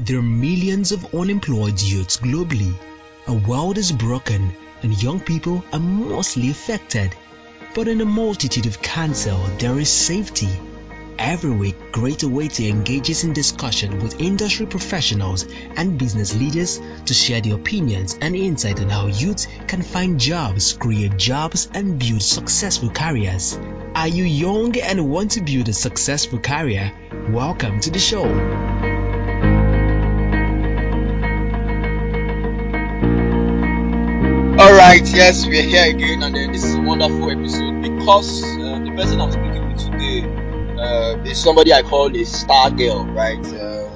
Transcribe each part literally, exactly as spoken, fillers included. There are millions of unemployed youths globally. Our world is broken and young people are mostly affected. But in a multitude of cancer, there is safety. Every week, Greater Waiter engages in discussion with industry professionals and business leaders to share their opinions and insight on how youth can find jobs, create jobs, and build successful careers. Are you young and want to build a successful career? Welcome to the show. Alright, yes, we're here again, and uh, this is a wonderful episode because uh, the person I'm speaking with today uh, is somebody I call a star girl, right? Uh,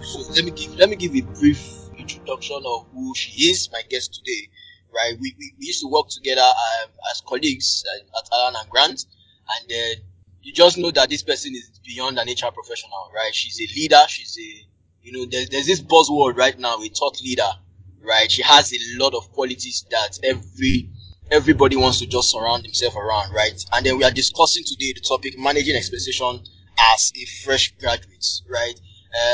so let me give let me give a brief introduction of who she is, my guest today, right? We we, we used to work together uh, as colleagues uh, at Alan and Grant, and uh, you just know that this person is beyond an H R professional, right? She's a leader, she's a, you know, there's, there's this buzzword right now, a thought leader. Right, she has a lot of qualities that every everybody wants to just surround himself around, right? And then we are discussing today the topic managing expectation as a fresh graduate, right?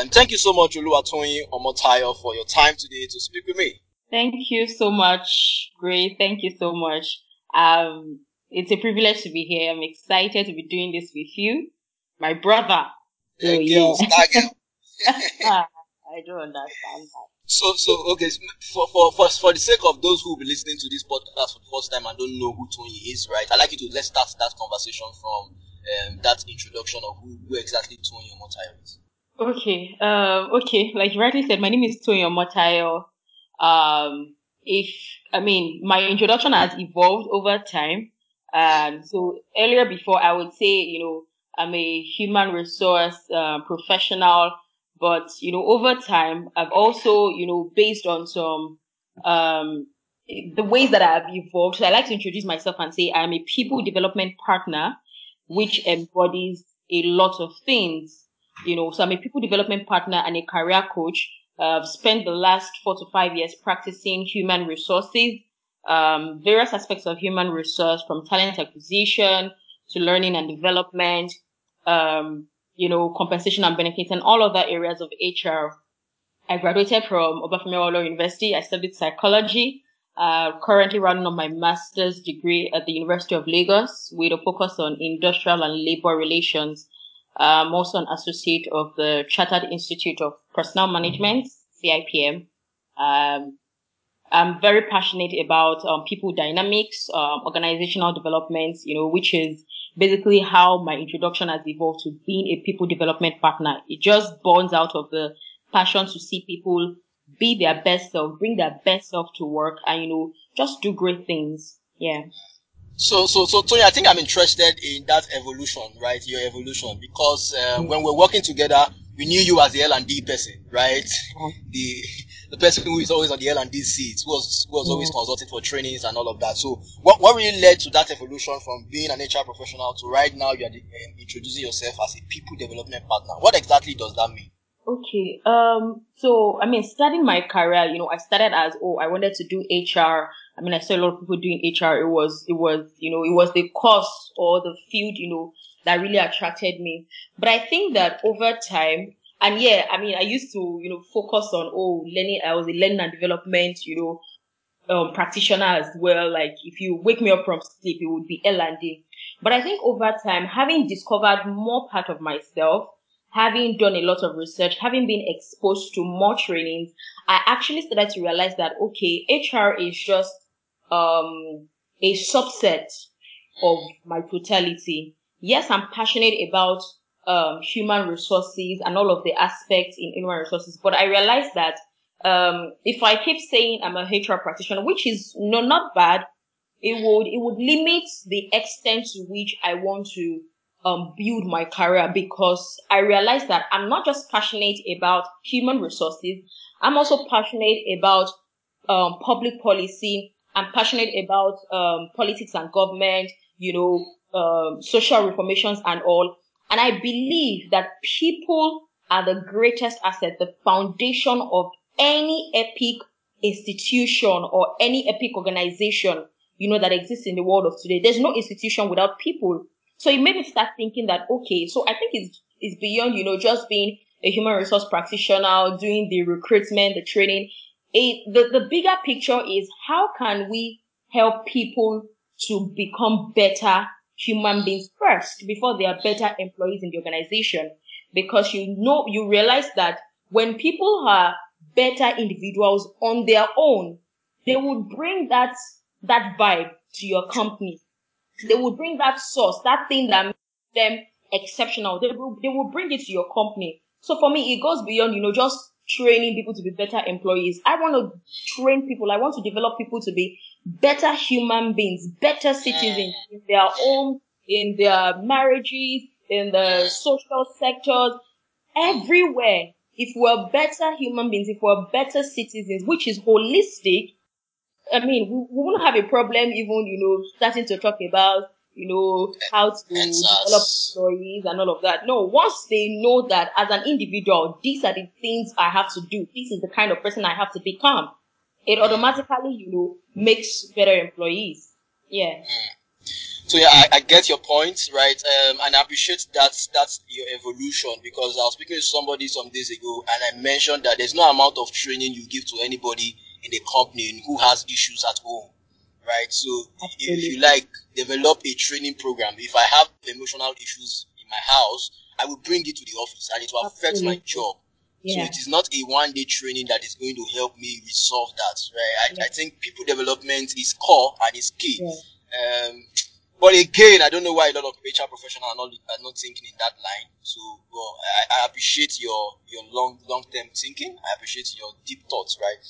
Um, thank you so much, Oluwatoni Omotayo, for your time today to speak with me. Thank you so much, Gray. Thank you so much. Um, it's a privilege to be here. I'm excited to be doing this with you, my brother. Thank oh, you, yeah. I don't understand that. So, so okay, so for, for, for, for the sake of those who will be listening to this podcast for the first time and don't know who Tony is, right, I'd like you to let's start that conversation from um, that introduction of who, who exactly Tony Omotayo is. Okay, um, okay, like you rightly said, my name is Tony Omotayo. Um, if, I mean, my introduction has evolved over time. Um, so earlier before, I would say, you know, I'm a human resource uh, professional. But, you know, over time, I've also, you know, based on some, um, the ways that I've evolved. So I like to introduce myself and say I'm a people development partner, which embodies a lot of things. You know, so I'm a people development partner and a career coach. Uh, I've spent the last four to five years practicing human resources, um, various aspects of human resource, from talent acquisition to learning and development, um, you know, compensation and benefits and all other areas of H R. I graduated from Obafemi Awolowo University. I studied psychology, uh, currently rounding up my master's degree at the University of Lagos with a focus on industrial and labor relations. I'm also an associate of the Chartered Institute of Personnel Management, C I P M. Um, I'm very passionate about um, people dynamics, um, organizational development, you know, which is basically how my introduction has evolved to being a people development partner. It just burns out of the passion to see people be their best self, bring their best self to work, and, you know, just do great things. Yeah. So, so, so, Tony, I think I'm interested in that evolution, right? Your evolution, because uh, mm-hmm. when we're working together, we knew you as the L and D person, right? Mm-hmm. The the person who is always on the L and D seat, who was, who was always mm-hmm. consulted for trainings and all of that. So what, what really led to that evolution from being an H R professional to right now you're um, introducing yourself as a people development partner? What exactly does that mean? Okay. Um, so, I mean, starting my career, you know, I started as, oh, I wanted to do H R. I mean, I saw a lot of people doing H R. It was, it was, you know, it was the course or the field, you know, that really attracted me. But I think that over time, and yeah, I mean, I used to, you know, focus on, oh, learning, I was a learning and development, you know, um, practitioner as well. Like, if you wake me up from sleep, it would be L and D. But I think over time, having discovered more part of myself, having done a lot of research, having been exposed to more trainings, I actually started to realize that, okay, H R is just um a subset of my totality. Yes, I'm passionate about um human resources and all of the aspects in human resources, but I realized that um if I keep saying I'm a H R practitioner, which is no not bad, it would it would limit the extent to which I want to Um, build my career, because I realized that I'm not just passionate about human resources. I'm also passionate about um, public policy. I'm passionate about um, politics and government, you know, um, social reformations and all. And I believe that people are the greatest asset, the foundation of any epic institution or any epic organization, you know, that exists in the world of today. There's no institution without people. So it made me start thinking that, okay, so I think it's, it's beyond, you know, just being a human resource practitioner, doing the recruitment, the training. It, the, the bigger picture is how can we help people to become better human beings first before they are better employees in the organization? Because you know, you realize that when people are better individuals on their own, they would bring that, that vibe to your company. They would bring that source, that thing that makes them exceptional. They will, they will bring it to your company. So for me, it goes beyond, you know, just training people to be better employees. I want to train people. I want to develop people to be better human beings, better citizens in their home, in their marriages, in the social sectors, everywhere. If we're better human beings, if we're better citizens, which is holistic, I mean, we, we won't have a problem even, you know, starting to talk about, you know, how to develop stories and all of that. No, once they know that as an individual, these are the things I have to do, this is the kind of person I have to become, it automatically, you know, makes better employees. Yeah. So yeah, I, I get your point, right? Um, and I appreciate that that's your evolution, because I was speaking to somebody some days ago and I mentioned that there's no amount of training you give to anybody in the company who has issues at home, right? So Absolutely. If you like, develop a training program. If I have emotional issues in my house, I will bring it to the office and it will affect Absolutely. My job. Yeah. So it is not a one-day training that is going to help me resolve that, right? I, yeah. I think people development is core and is key. Yeah. Um, But again, I don't know why a lot of H R professionals are not, are not thinking in that line. So well, I, I appreciate your, your long, long-term thinking. I appreciate your deep thoughts, right?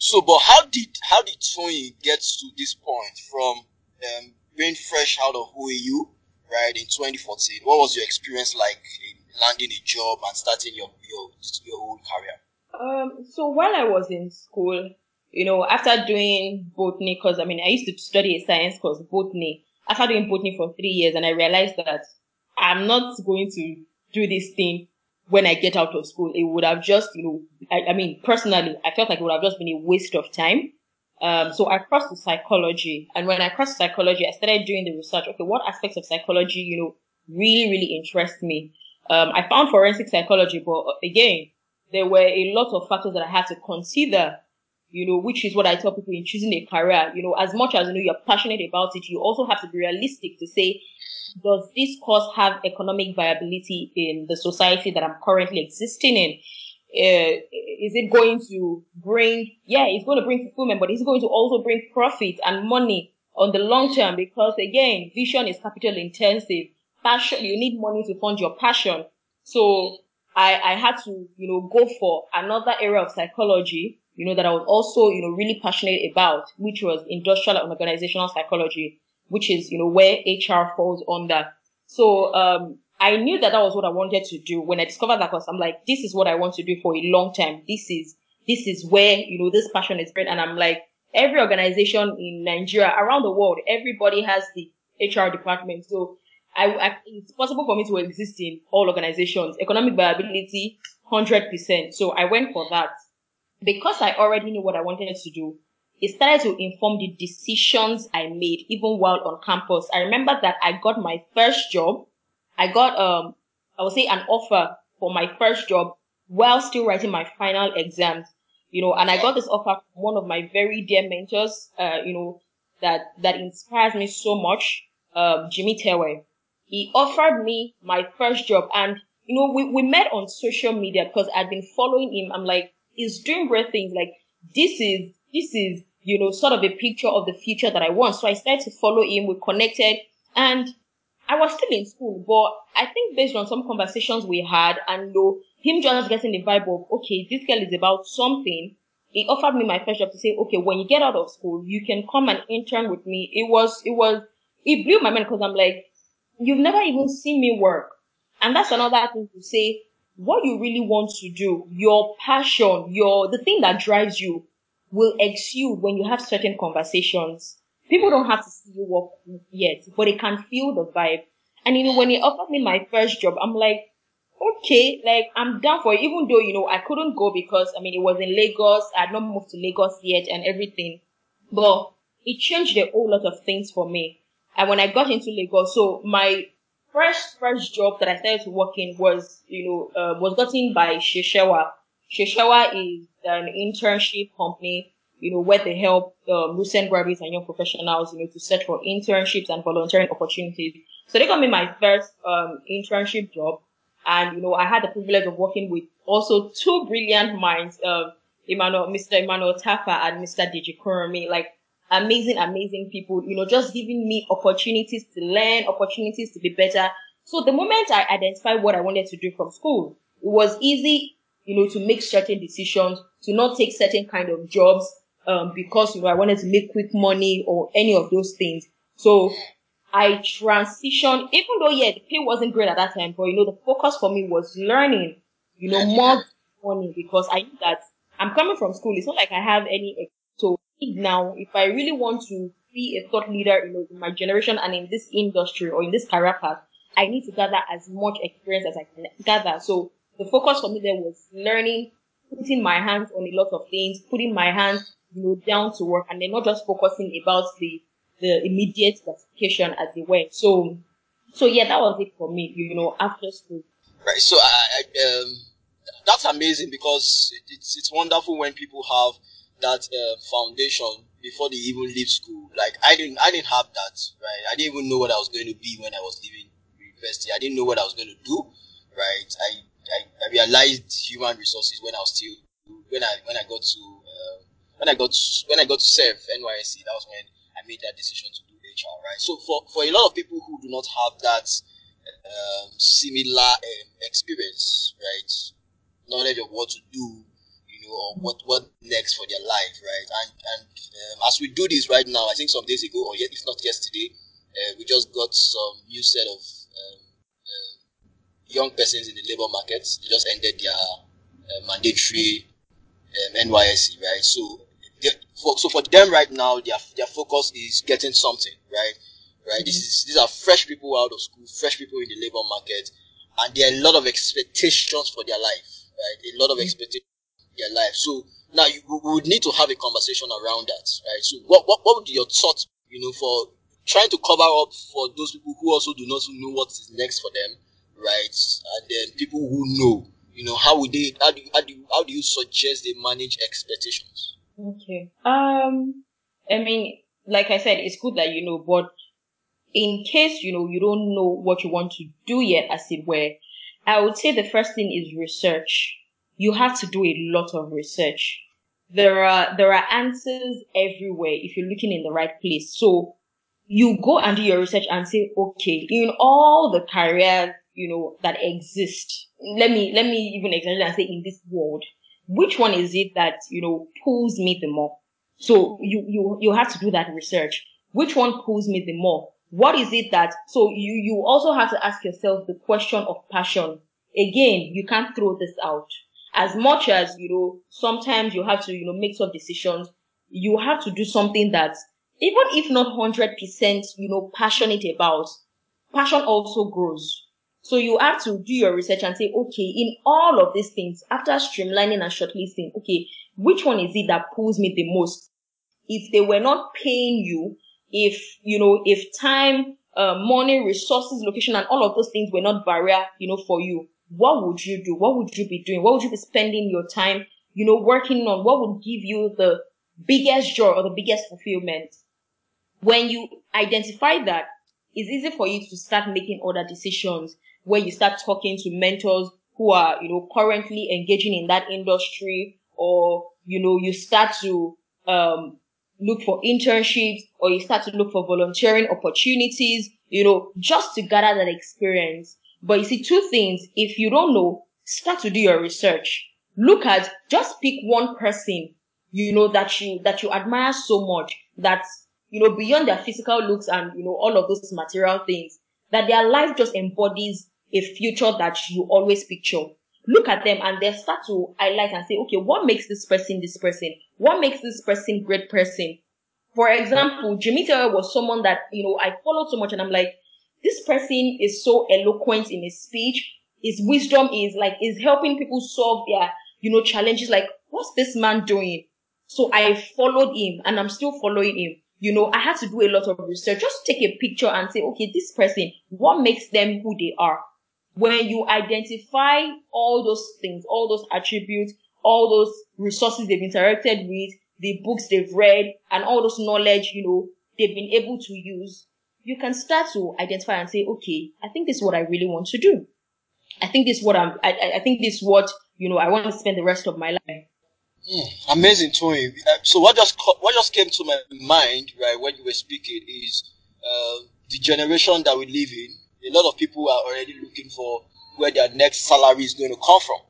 So, but how did, how did Tony get to this point from, um, being fresh out of O A U, right, in twenty fourteen? What was your experience like in landing a job and starting your, your, your whole career? Um, so while I was in school, you know, after doing botany, cause I mean, I used to study a science course, botany. After doing botany for three years, and I realized that I'm not going to do this thing when I get out of school. It would have just, you know, I, I mean, personally, I felt like it would have just been a waste of time. Um, so I crossed to psychology, and when I crossed to psychology, I started doing the research. Okay, what aspects of psychology, you know, really, really interest me? Um, I found forensic psychology, but again, there were a lot of factors that I had to consider. You know, which is what I tell people in choosing a career. You know, as much as you know you're passionate about it, you also have to be realistic to say, does this course have economic viability in the society that I'm currently existing in? Uh, is it going to bring, yeah, it's going to bring fulfillment, but it's going to also bring profit and money on the long term, because again, vision is capital intensive. Passion, you need money to fund your passion. So I, I had to, you know, go for another area of psychology, you know, that I was also, you know, really passionate about, which was industrial and organizational psychology, which is, you know, where H R falls under. So, um, I knew that that was what I wanted to do. When I discovered that course, I'm like, this is what I want to do for a long time. This is, this is where, you know, this passion is great. And I'm like, every organization in Nigeria, around the world, everybody has the H R department. So I, I it's possible for me to exist in all organizations. Economic viability, one hundred percent. So I went for that. Because I already knew what I wanted to do, it started to inform the decisions I made, even while on campus. I remember that I got my first job. I got, um, I would say an offer for my first job while still writing my final exams, you know, and I got this offer from one of my very dear mentors, uh, you know, that, that inspires me so much, um, Jimmy Tewe. He offered me my first job, and, you know, we, we met on social media because I'd been following him. I'm like, is doing great things. Like, this is, this is, you know, sort of a picture of the future that I want. So I started to follow him. We connected, and I was still in school, but I think based on some conversations we had and you know, him just getting the vibe of, okay, this girl is about something. He offered me my first job to say, okay, when you get out of school, you can come and intern with me. It was, it was, it blew my mind because I'm like, you've never even seen me work. And that's another thing to say. What you really want to do, your passion, your, the thing that drives you will exude when you have certain conversations. People don't have to see you work yet, but they can feel the vibe. And you know, when he offered me my first job, I'm like, okay, like I'm down for it. Even though, you know, I couldn't go because, I mean, it was in Lagos. I had not moved to Lagos yet and everything, but it changed a whole lot of things for me. And when I got into Lagos, so my first first job that I started to work in was, you know, uh, was gotten by Sheshewa. Sheshewa is an internship company, you know, where they help um, recent graduates and young professionals, you know, to search for internships and volunteering opportunities. So they got me my first um internship job, and you know, I had the privilege of working with also two brilliant minds, um, Emmanuel, Mister Emmanuel Taffa and Mister Deji Kuromi, like amazing, amazing people, you know, just giving me opportunities to learn, opportunities to be better. So the moment I identified what I wanted to do from school, it was easy, you know, to make certain decisions, to not take certain kind of jobs, um, because, you know, I wanted to make quick money or any of those things. So I transitioned, even though, yeah, the pay wasn't great at that time, but, you know, the focus for me was learning, you know, more money, because I knew that I'm coming from school. It's not like I have any, so now if I really want to be a thought leader, you know, in my generation and in this industry or in this career path, I need to gather as much experience as I can gather. So the focus for me there was learning, putting my hands on a lot of things, putting my hands, you know, down to work, and then not just focusing about the, the immediate gratification as they were. So, so yeah, that was it for me, you know, after school. Right. So I, I um, that's amazing, because it's it's wonderful when people have that uh, foundation before they even leave school. Like I didn't, I didn't have that. Right. I didn't even know what I was going to be when I was leaving university. I didn't know what I was going to do. Right. I. I, I realized human resources when I was still when I when I got to uh, when I got to, when I got to serve N Y S C. That was when I made that decision to do H R. Right. So for for a lot of people who do not have that um, similar um, experience, right, knowledge of what to do, you know, or what what next for their life, right, and and um, as we do this right now, I think some days ago, or yet if not yesterday, uh, we just got some new set of Um, young persons in the labor markets. They just ended their uh, mandatory um, N Y S C, right? So, for, so for them right now, their their focus is getting something, right? Right. Mm-hmm. This is these are fresh people out of school, fresh people in the labor market, and there are a lot of expectations for their life, right? A lot of mm-hmm. expectations for their life. So now you we would need to have a conversation around that, right? So what what what would your thoughts, you know, for trying to cover up for those people who also do not know what is next for them? Right, and then people who know, you know, how would they? How do you, how do you, how do you suggest they manage expectations? Okay. Um, I mean, like I said, it's good that you know, but in case you know you don't know what you want to do yet, as it were, I would say the first thing is research. You have to do a lot of research. There are there are answers everywhere if you're looking in the right place. So you go and do your research and say, okay, in all the careers, you know, that exist. Let me, let me even exaggerate and say in this world, which one is it that, you know, pulls me the more? So you, you, you have to do that research. Which one pulls me the more? What is it that, so you, you also have to ask yourself the question of passion. Again, you can't throw this out. As much as, you know, sometimes you have to, you know, make some decisions. You have to do something that, even if not one hundred percent, you know, passionate about, passion also grows. So you have to do your research and say, okay, in all of these things, after streamlining and shortlisting, okay, which one is it that pulls me the most? If they were not paying you, if, you know, if time, uh, money, resources, location, and all of those things were not barrier, you know, for you, what would you do? What would you be doing? What would you be spending your time, you know, working on? What would give you the biggest joy or the biggest fulfillment? When you identify that, it's easy for you to start making other decisions, where you start talking to mentors who are, you know, currently engaging in that industry, or, you know, you start to um look for internships, or you start to look for volunteering opportunities, you know, just to gather that experience. But you see, two things. If you don't know, start to do your research. Look at, just pick one person, you know, that you, that you admire so much, that, you know, beyond their physical looks and, you know, all of those material things, that their life just embodies a future that you always picture. Look at them and they start to highlight and say, okay, what makes this person this person? What makes this person great person? For example, Jimmy Tewe was someone that, you know, I followed so much, and I'm like, this person is so eloquent in his speech. His wisdom is like, is helping people solve their, you know, challenges. Like, what's this man doing? So I followed him, and I'm still following him. you know, I had to do a lot of research just to take a picture and say, okay, this person, what makes them who they are? When you identify all those things, all those attributes, all those resources they've interacted with, the books they've read, and all those knowledge, you know, they've been able to use, you can start to identify and say, okay, I think this is what I really want to do. I think this is what I'm, I, I think this is what, you know, I want to spend the rest of my life. Mm, amazing, Tony. So what just what just came to my mind, right, when you were speaking is uh, the generation that we live in. A lot of people are already looking for where their next salary is going to come from,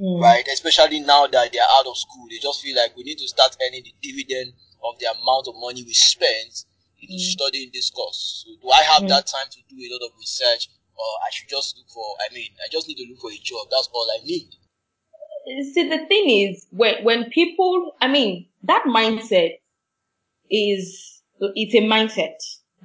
mm. right? Especially now that they are out of school, they just feel like we need to start earning the dividend of the amount of money we spend in mm. studying this course. So do I have mm. that time to do a lot of research, or I should just look for? I mean, I just need to look for a job. That's all I need. See, the thing is, when when people, I mean, that mindset is, it's a mindset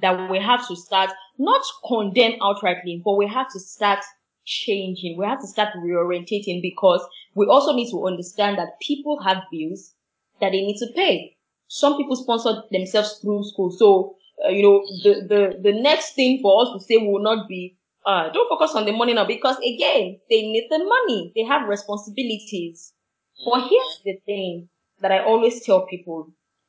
that we have to start, not condemn outrightly, but we have to start changing. We have to start reorientating, because we also need to understand that people have bills that they need to pay. Some people sponsor themselves through school. So, uh, you know, the, the, the next thing for us to say will not be, Uh, don't focus on the money now, because again, they need the money. They have responsibilities. But here's the thing that I always tell people.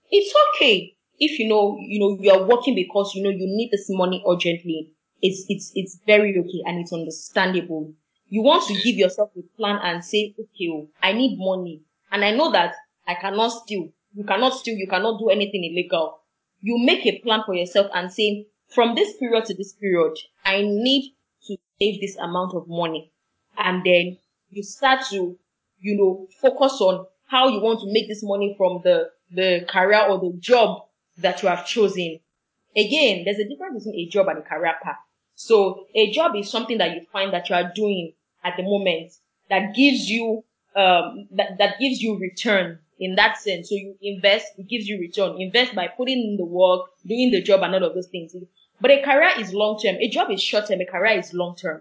It's okay if you know, you know, you are working because you know you need this money urgently. It's, it's, it's very okay, and it's understandable. You want to give yourself a plan and say, okay, oh, I need money. And I know that I cannot steal. You cannot steal. You cannot do anything illegal. You make a plan for yourself and say, from this period to this period, I need to save this amount of money. And then you start to, you know, focus on how you want to make this money from the, the career or the job that you have chosen. Again, there's a difference between a job and a career path. So a job is something that you find that you are doing at the moment that gives you, um, that, that gives you return in that sense. So you invest, it gives you return. Invest by putting in the work, doing the job, and all of those things. But a career is long-term. A job is short-term. A career is long-term.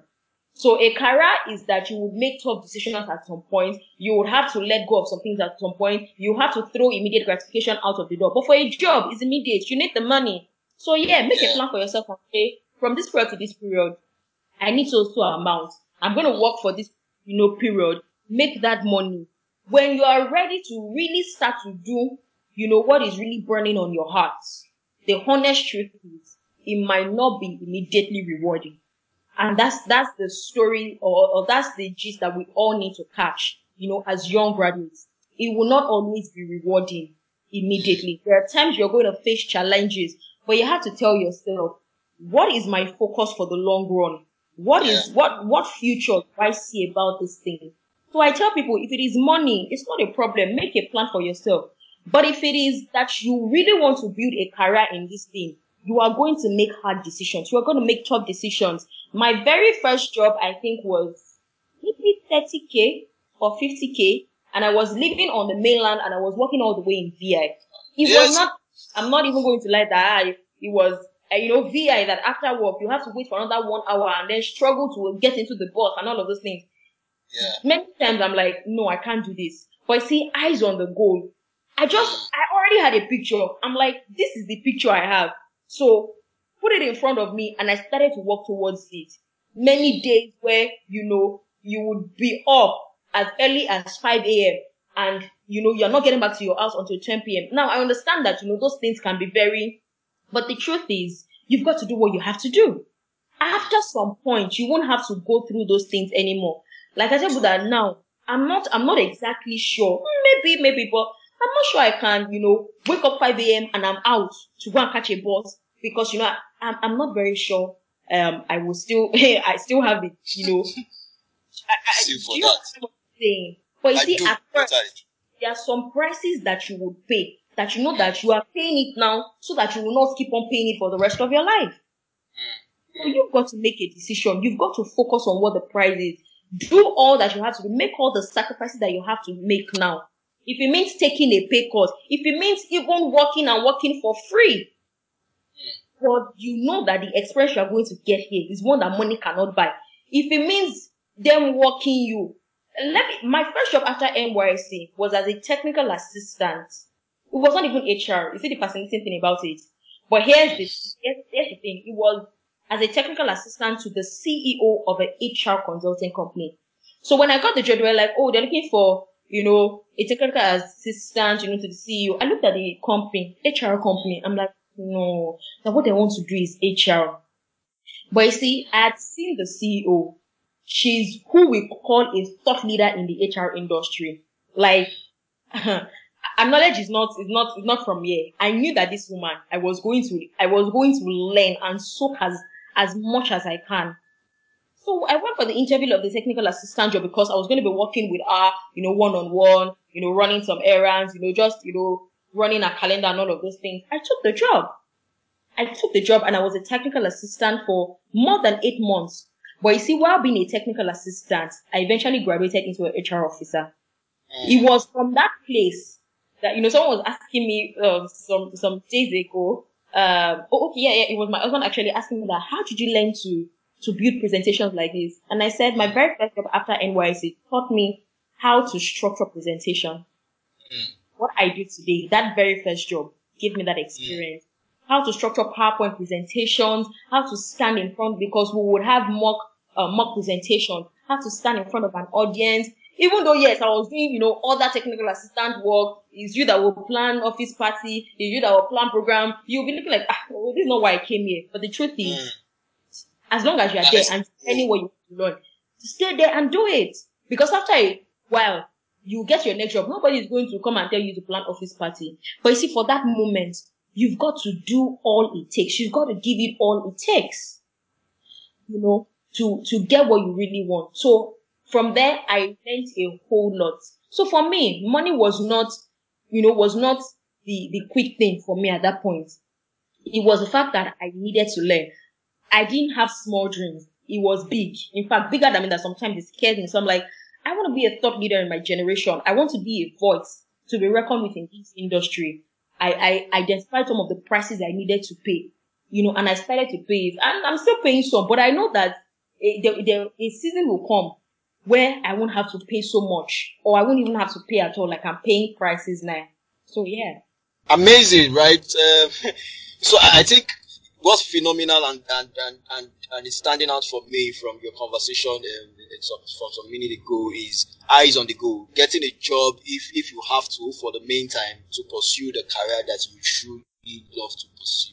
So a career is that you would make tough decisions at some point. You would have to let go of some things at some point. You have to throw immediate gratification out of the door. But for a job, it's immediate. You need the money. So yeah, make a plan for yourself and say, from this period to this period, I need so so amount. I'm going to work for this, you know, period. Make that money. When you are ready to really start to do, you know, what is really burning on your heart, the honest truth is, it might not be immediately rewarding. And that's, that's the story, or, or that's the gist that we all need to catch, you know, as young graduates. It will not always be rewarding immediately. There are times you're going to face challenges, but you have to tell yourself, what is my focus for the long run? What is, what, what future do I see about this thing? So I tell people, if it is money, it's not a problem. Make a plan for yourself. But if it is that you really want to build a career in this thing, you are going to make hard decisions. You are going to make tough decisions. My very first job, I think, was maybe thirty K or fifty K. And I was living on the mainland, and I was working all the way in V I. It yes. was not, I'm not even going to lie that I, it was, you know, V I that after work, you have to wait for another one hour and then struggle to get into the bus and all of those things. Yeah. Many times I'm like, no, I can't do this. But see, eyes on the goal. I just, I already had a picture. I'm like, this is the picture I have. So put it in front of me, and I started to walk towards it. Many days where, you know, you would be up as early as five a.m. and, you know, you're not getting back to your house until ten p.m. Now, I understand that, you know, those things can be very, but the truth is, you've got to do what you have to do. After some point, you won't have to go through those things anymore. Like I said, that now, I'm not, I'm not exactly sure. Maybe, maybe, but I'm not sure I can, you know, wake up five a.m. and I'm out to go and catch a bus, because, you know, I, I'm, I'm not very sure. Um, I will still, I still have it, you know. I, I, see for that. What I'm saying? But you I see, do, at first, I... there are some prices that you would pay that you know that you are paying it now, so that you will not keep on paying it for the rest of your life. Mm. So you've got to make a decision. You've got to focus on what the price is. Do all that you have to do. Make all the sacrifices that you have to make now. If it means taking a pay cut, if it means even working and working for free, but you know that the experience you are going to get here is one that money cannot buy. If it means them working you, let me, my first job after N Y S C was as a technical assistant. It was not even H R. You see the fascinating thing about it. But here's the, here's the thing. It was as a technical assistant to the C E O of an H R consulting company. So when I got the job, they were like, oh, they're looking for, you know, a technical assistant, you know, to the C E O. I looked at the company, H R company. I'm like, no. Now what they want to do is H R. But you see, I had seen the C E O. She's who we call a thought leader in the H R industry. Like, our knowledge is not, is not, is not from here. I knew that this woman, I was going to, I was going to learn and soak as, as much as I can. So I went for the interview of the technical assistant job because I was going to be working with her, you know, one-on-one, you know, running some errands, you know, just, you know, running a calendar and all of those things. I took the job. I took the job and I was a technical assistant for more than eight months. But you see, while being a technical assistant, I eventually graduated into an H R officer. It was from that place that, you know, someone was asking me uh, some some days ago. Uh, oh, okay, yeah, yeah, it was my husband actually asking me that, how did you learn to to build presentations like this? And I said, my very first job after N Y S C taught me how to structure presentation. Mm. What I do today, that very first job, gave me that experience. Mm. How to structure PowerPoint presentations, how to stand in front, because we would have mock, uh, mock presentations, how to stand in front of an audience. Even though, yes, I was doing, you know, all that technical assistant work. It's you that will plan office party. It's you that will plan program. You'll be looking like, ah, well, this is not why I came here. But the truth is, mm. as long as you are that there is- and learning what you want to learn, stay there and do it. Because after a while, you get your next job. Nobody is going to come and tell you to plan office party. But you see, for that moment, you've got to do all it takes. You've got to give it all it takes, you know, to, to get what you really want. So from there, I learned a whole lot. So for me, money was not, you know, was not the, the quick thing for me at that point. It was the fact that I needed to learn. I didn't have small dreams. It was big. In fact, bigger than me that sometimes it scares me. So I'm like, I want to be a thought leader in my generation. I want to be a voice to be reckoned with in this industry. I, I identified some of the prices I needed to pay, you know, and I started to pay it. And I'm still paying some, but I know that a, the, a season will come where I won't have to pay so much, or I won't even have to pay at all. Like I'm paying prices now. So, yeah. Amazing, right? Um, so I think what's phenomenal and, and, and, and, and is standing out for me from your conversation um, some, from some minute ago is eyes on the goal, getting a job if, if you have to for the meantime to pursue the career that you truly love to pursue.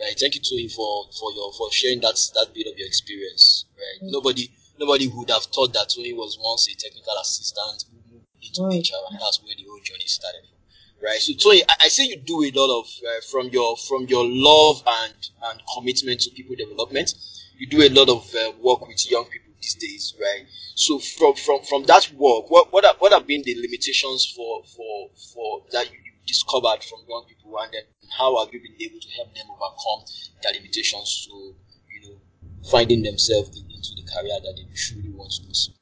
Right. Thank you, Tony, for, for your for sharing that that bit of your experience. Right. Mm-hmm. Nobody nobody would have thought that Tony was once a technical assistant who moved into H R, and that's where the whole journey started from. Right, so Tony, I see you do a lot of uh, from your from your love and and commitment to people development. You do a lot of uh, work with young people these days, right? So from from from that work, what what are, what have been the limitations for for for that you discovered from young people, and then how have you been able to help them overcome their limitations to, you know, finding themselves into the career that they truly want to pursue?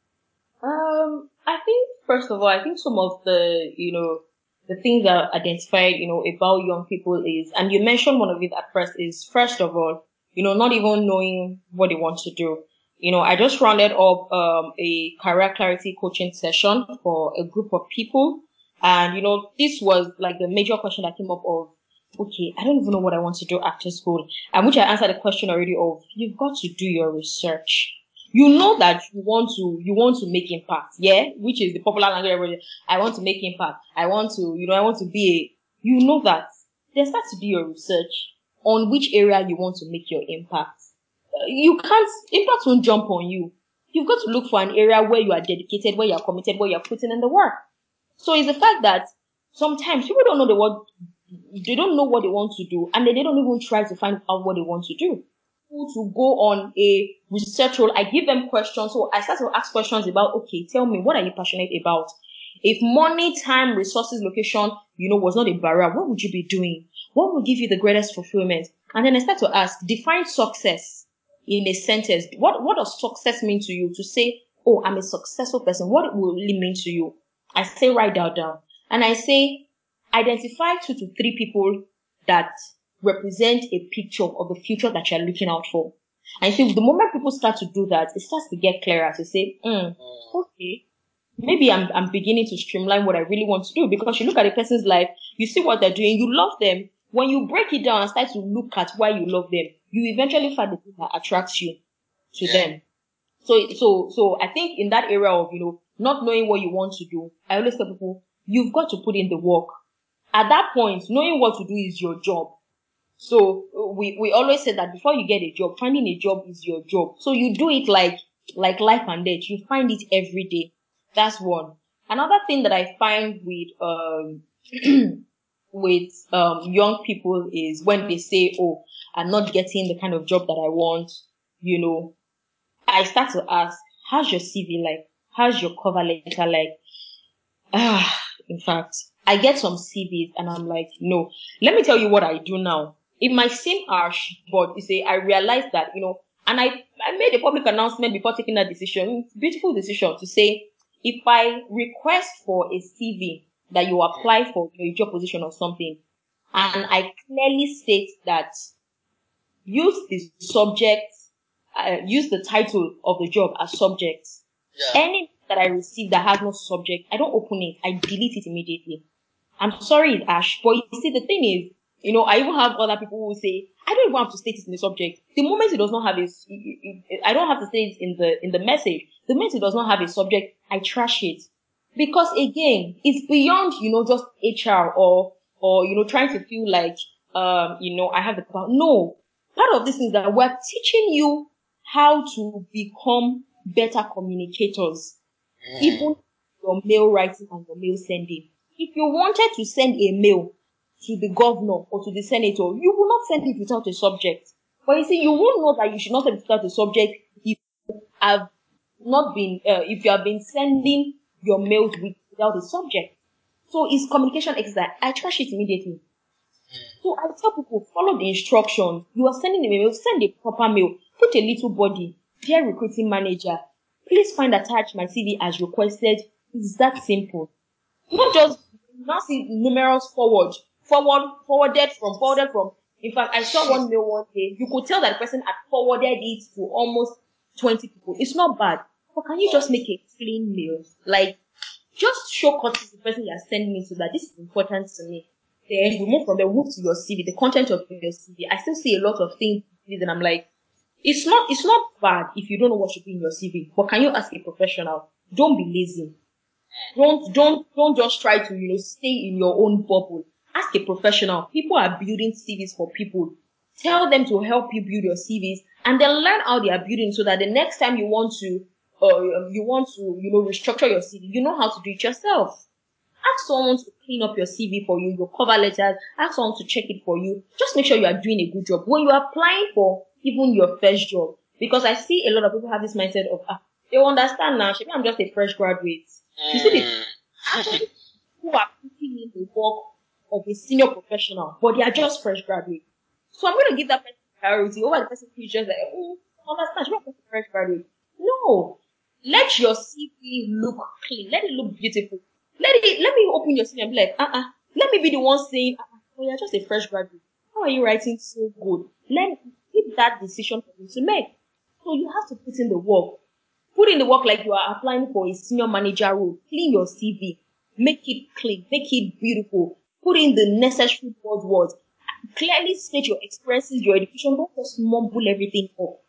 Um, I think first of all, I think some of the you know. The things that are identified, you know, about young people is, and you mentioned one of it at first, is first of all, you know, not even knowing what they want to do. You know, I just rounded up um, a career clarity coaching session for a group of people. And, you know, this was like the major question that came up of, okay, I don't even know what I want to do after school. And which I answered the question already of, you've got to do your research. You know that you want to, you want to make impact, yeah? Which is the popular language. I want to make impact. I want to, you know, I want to be a, you know that. There starts to be your research on which area you want to make your impact. You can't, impact won't jump on you. You've got to look for an area where you are dedicated, where you are committed, where you are putting in the work. So it's the fact that sometimes people don't know the what, they don't know what they want to do, and they, they don't even try to find out what they want to do. To go on a research role, I give them questions. So I start to ask questions about, okay, tell me, what are you passionate about? If money, time, resources, location, you know, was not a barrier, what would you be doing? What will give you the greatest fulfillment? And then I start to ask, define success in a sentence. What, what does success mean to you? To say, oh, I'm a successful person. What will it mean to you? I say, write that down. And I say, identify two to three people that represent a picture of the future that you're looking out for. And so the moment people start to do that, it starts to get clearer to say, mm, okay, maybe I'm, I'm beginning to streamline what I really want to do. Because you look at a person's life, you see what they're doing, you love them, When you break it down and start to look at why you love them, you eventually find the thing that attracts you to yeah. them. So, so, so I think in that area of, you know, not knowing what you want to do, I always tell people, you've got to put in the work. At that point, knowing what to do is your job. So we, we always say that before you get a job, finding a job is your job. So you do it like, like life and death. You find it every day. That's one. Another thing that I find with, um, with, um, young people is when they say, oh, I'm not getting the kind of job that I want, you know, I start to ask, how's your C V like? How's your cover letter like? Ah, in fact, I get some C Vs and I'm like, no, let me tell you what I do now. It might seem harsh, but you see, I realized that, you know, and I, I made a public announcement before taking that decision, beautiful decision to say, if I request for a C V that you apply for a job position or something, and I clearly state that use the subject, uh, use the title of the job as subject. Yeah. Any that I receive that has no subject, I don't open it. I delete it immediately. I'm sorry, it's harsh, but you see, the thing is, you know, I even have other people who say, I don't even have to state it in the subject. The moment it does not have a, I don't have to say it in the, in the message. The moment it does not have a subject, I trash it. Because again, it's beyond, you know, just H R or, or, you know, trying to feel like, um, you know, I have the power. No. Part of this is that we're teaching you how to become better communicators. Mm. Even your mail writing and your mail sending. If you wanted to send a mail to the governor or to the senator, you will not send it without a subject. But you see, you won't know that you should not send it without a subject if you have not been, uh, if you have been sending your mails without a subject. So it's communication exercise. I trash it immediately. So I tell people, follow the instructions. You are sending a mail, send a proper mail. Put a little body. Dear recruiting manager, please find attached my C V as requested. It's that simple. Not just, not see numerous forward, forward, forwarded from, forwarded from. In fact, I saw one mail one day. You could tell that the person had forwarded it to almost twenty people. It's not bad. But can you just make a clean mail? Like, just show courtesy to the person you are sending me so that this is important to me. Then we move from the move to your C V, the content of your C V. I still see a lot of things and I'm like, it's not, it's not bad if you don't know what should be in your C V, but can you ask a professional? Don't be lazy. Don't, don't, don't just try to, you know, stay in your own bubble. Ask a professional. People are building C Vs for people. Tell them to help you build your C Vs and then learn how they are building so that the next time you want to, uh, you want to, you know, restructure your C V, you know how to do it yourself. Ask someone to clean up your C V for you, your cover letters. Ask someone to check it for you. Just make sure you are doing a good job when you are applying for even your first job. Because I see a lot of people have this mindset of, ah, they understand now. Maybe I'm just a fresh graduate. You see, the people who are putting in the work of a senior professional, but they are just fresh graduates. So I'm going to give that person priority over the person who's just like, oh, understand, you're not just a fresh graduate. No, let your C V look clean. Let it look beautiful. Let it, let me open your C V and be like, uh-uh. Let me be the one saying, uh-uh, well, you're just a fresh graduate. How are you writing so good? Let me keep that decision for you to make. So you have to put in the work. Put in the work like you are applying for a senior manager role. Clean your C V. Make it clean. Make it beautiful. Put in the necessary words. Clearly state your experiences, your education. Don't just mumble everything up.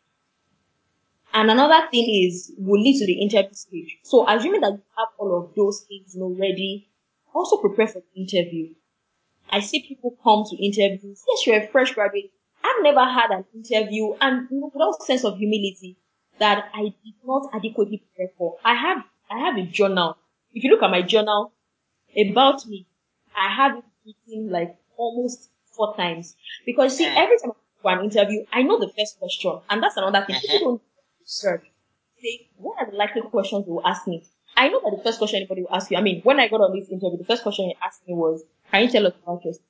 And another thing is, will lead to the interview stage. So assuming that you have all of those things, you know, ready, also prepare for the interview. I see people come to interviews. Yes, you're a fresh graduate. I've never had an interview, and you know, without a sense of humility that I did not adequately prepare for. I have, I have a journal. If you look at my journal about me, I have it written like almost four times. Because see, every time I go to an interview, I know the first question, and that's another thing. People don't research. Say, what are the likely questions they will ask me? I know that the first question anybody will ask you, I mean, when I got on this interview, the first question he asked me was, can you tell us about yourself?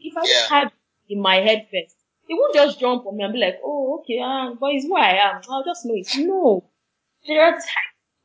If I just yeah. had in my head first, it won't just jump on me and be like, oh, okay, um, but it's who I am. I'll just know it. No. There are times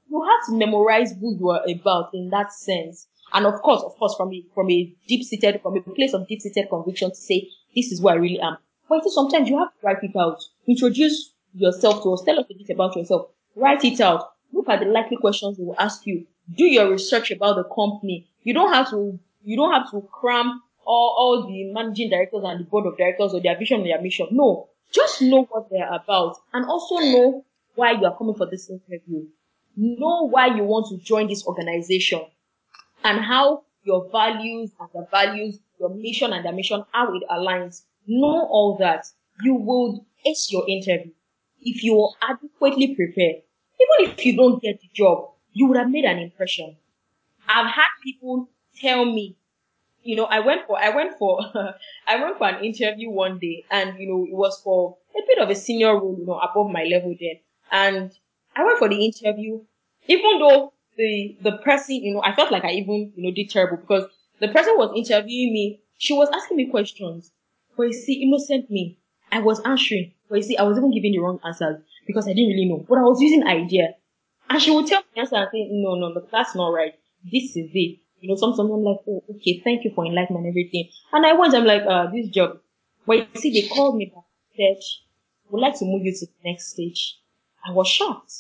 you have to memorize who you are about in that sense. And of course, of course, from a, from a deep-seated, from a place of deep-seated conviction to say, this is who I really am. But sometimes you have to write it out. Introduce yourself to us, tell us a bit about yourself, write it out, look at the likely questions they will ask you, do your research about the company. You don't have to, you don't have to cram all, all the managing directors and the board of directors or their vision or their mission. No, just know what they're about and also know why you are coming for this interview. Know why you want to join this organization and how your values and the values, your mission and the mission, how it aligns. Know all that. You will ace your interview if you are adequately prepared. Even if you don't get the job, you would have made an impression. I've had people tell me, you know, I went for, I went for, I went for an interview one day, and, you know, it was for a bit of a senior role, you know, above my level then. And I went for the interview, even though the, the person, you know, I felt like I even, you know, did terrible because the person was interviewing me. She was asking me questions, but you see, innocent me. I was answering, but you see, I was even giving the wrong answers because I didn't really know, but I was using idea. And she would tell me the answer and say, no, no, no, that's not right. This is it. You know, sometimes I'm like, oh, okay, thank you for enlightenment and everything. And I went, I'm like, uh, this job. But you see, they called me back and said, we'd like to move you to the next stage. I was shocked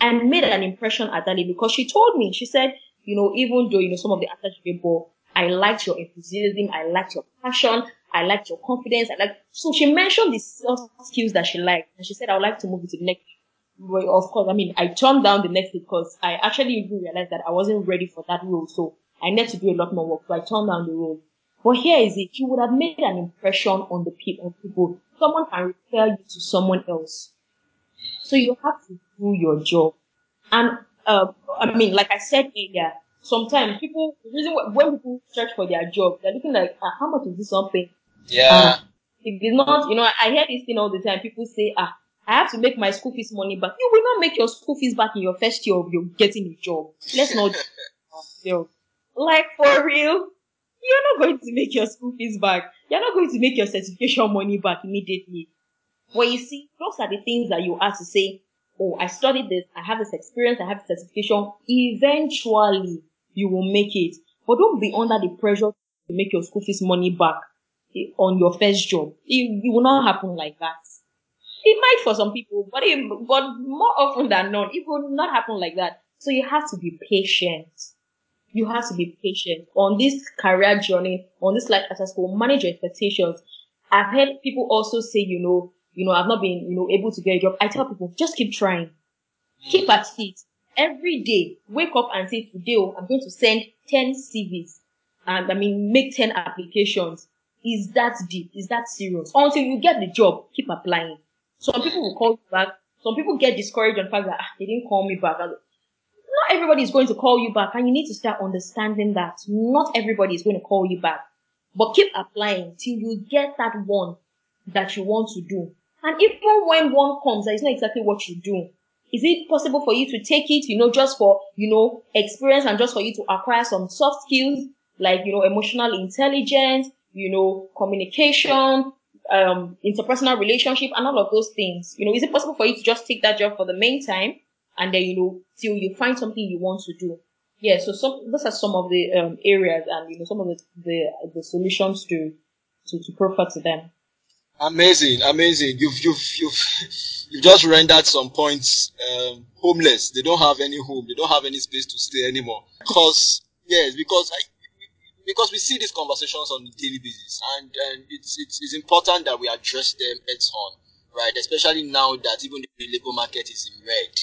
and made an impression at that level because she told me, she said, you know, even though, you know, some of the answers you gave, but I liked your enthusiasm, I liked your passion, I liked your confidence. I liked... So she mentioned the soft skills that she liked. And she said, I would like to move you to the next. Well, of course, I mean, I turned down the next because I actually even realized that I wasn't ready for that role. So I needed to do a lot more work. So I turned down the role. But here is it. You would have made an impression on the people, on people. Someone can refer you to someone else. So you have to do your job. And, uh, I mean, like I said earlier, sometimes people, the reason why, when people search for their job, they're looking like, ah, how much is this one paying? Yeah. Uh, if it's not, you know, I hear this thing all the time. People say, ah, I have to make my school fees money back. You will not make your school fees back in your first year of you getting a job. Let's not do that. Like, for real, you're not going to make your school fees back. You're not going to make your certification money back immediately. Well, you see, those are the things that you have to say, oh, I studied this, I have this experience, I have this certification. Eventually, you will make it. But don't be under the pressure to make your school fees money back on your first job. It, it will not happen like that. It might for some people, but it, but more often than not, it will not happen like that. So you have to be patient. You have to be patient on this career journey, on this life after school. Manage your expectations. I've heard people also say, you know, you know, I've not been, you know, able to get a job. I tell people, just keep trying, keep at it. Every day, wake up and say, today I'm going to send ten C Vs, and I mean, make ten applications. Is that deep? Is that serious? Until you get the job, keep applying. Some people will call you back. Some people get discouraged on the fact that ah, they didn't call me back. Not everybody is going to call you back, and you need to start understanding that not everybody is going to call you back. But keep applying till you get that one that you want to do. And even when one comes, that is not exactly what you do. Is it possible for you to take it, you know, just for, you know, experience and just for you to acquire some soft skills like, you know, emotional intelligence, you know, communication, um, interpersonal relationship and all of those things. You know, is it possible for you to just take that job for the meantime and then, you know, till you find something you want to do? Yeah. So some, those are some of the um, areas and, you know, some of the, the, the solutions to, to, to proffer to them. Amazing, amazing. You've, you've, you've, you've just rendered some points, um, homeless. They don't have any home. They don't have any space to stay anymore. Because, yes, because I, because we see these conversations on a daily basis and, and it's, it's, it's important that we address them heads on, right? Especially now that even the labor market is in red.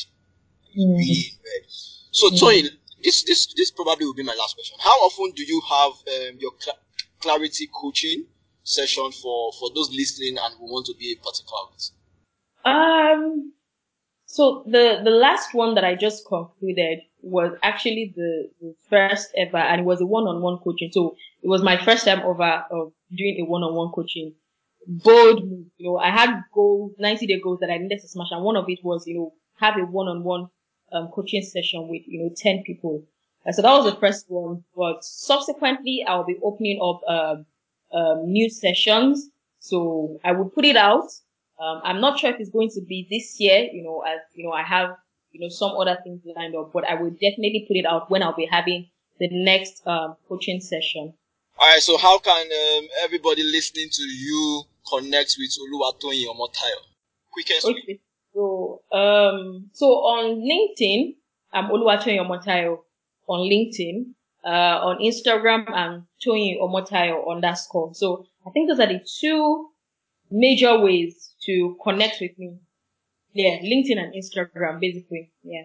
Mm. Really red. So, mm. Tony, this, this, this probably will be my last question. How often do you have, um, your cl- clarity coaching session for for those listening and who want to be a particular with? Um, so the the last one that I just concluded was actually the, the first ever, and it was a one-on-one coaching. So it was my first time over of doing a one-on-one coaching. Bold move, you know. I had goals, ninety-day goals that I needed to smash, and one of it was, you know, have a one-on-one um, coaching session with, you know, ten people. And so that was the first one. But subsequently, I'll be opening up um. Um, new sessions. So I will put it out. Um, I'm not sure if it's going to be this year, you know, as, you know, I have, you know, some other things lined up, but I will definitely put it out when I'll be having the next, um, coaching session. All right. So how can, um, everybody listening to you connect with Oluwatoni Omotayo? Quick and sweet. Okay. So, um, so on LinkedIn, I'm Oluwatoni Omotayo on LinkedIn. uh, on Instagram, and Tony Omotayo underscore. So I think those are the two major ways to connect with me. Yeah, LinkedIn and Instagram, basically. Yeah.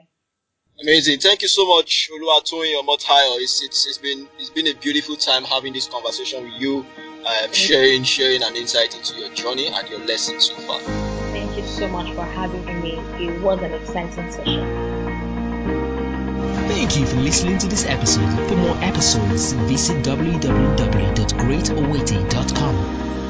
Amazing. Thank you so much, Oluwatoni Omotayo. It's, it's, it's been, it's been a beautiful time having this conversation with you, um, sharing, sharing an insight into your journey and your lessons so far. Thank you so much for having me. It was an exciting session. Thank you for listening to this episode. For more episodes, visit w w w dot great awaiti dot com.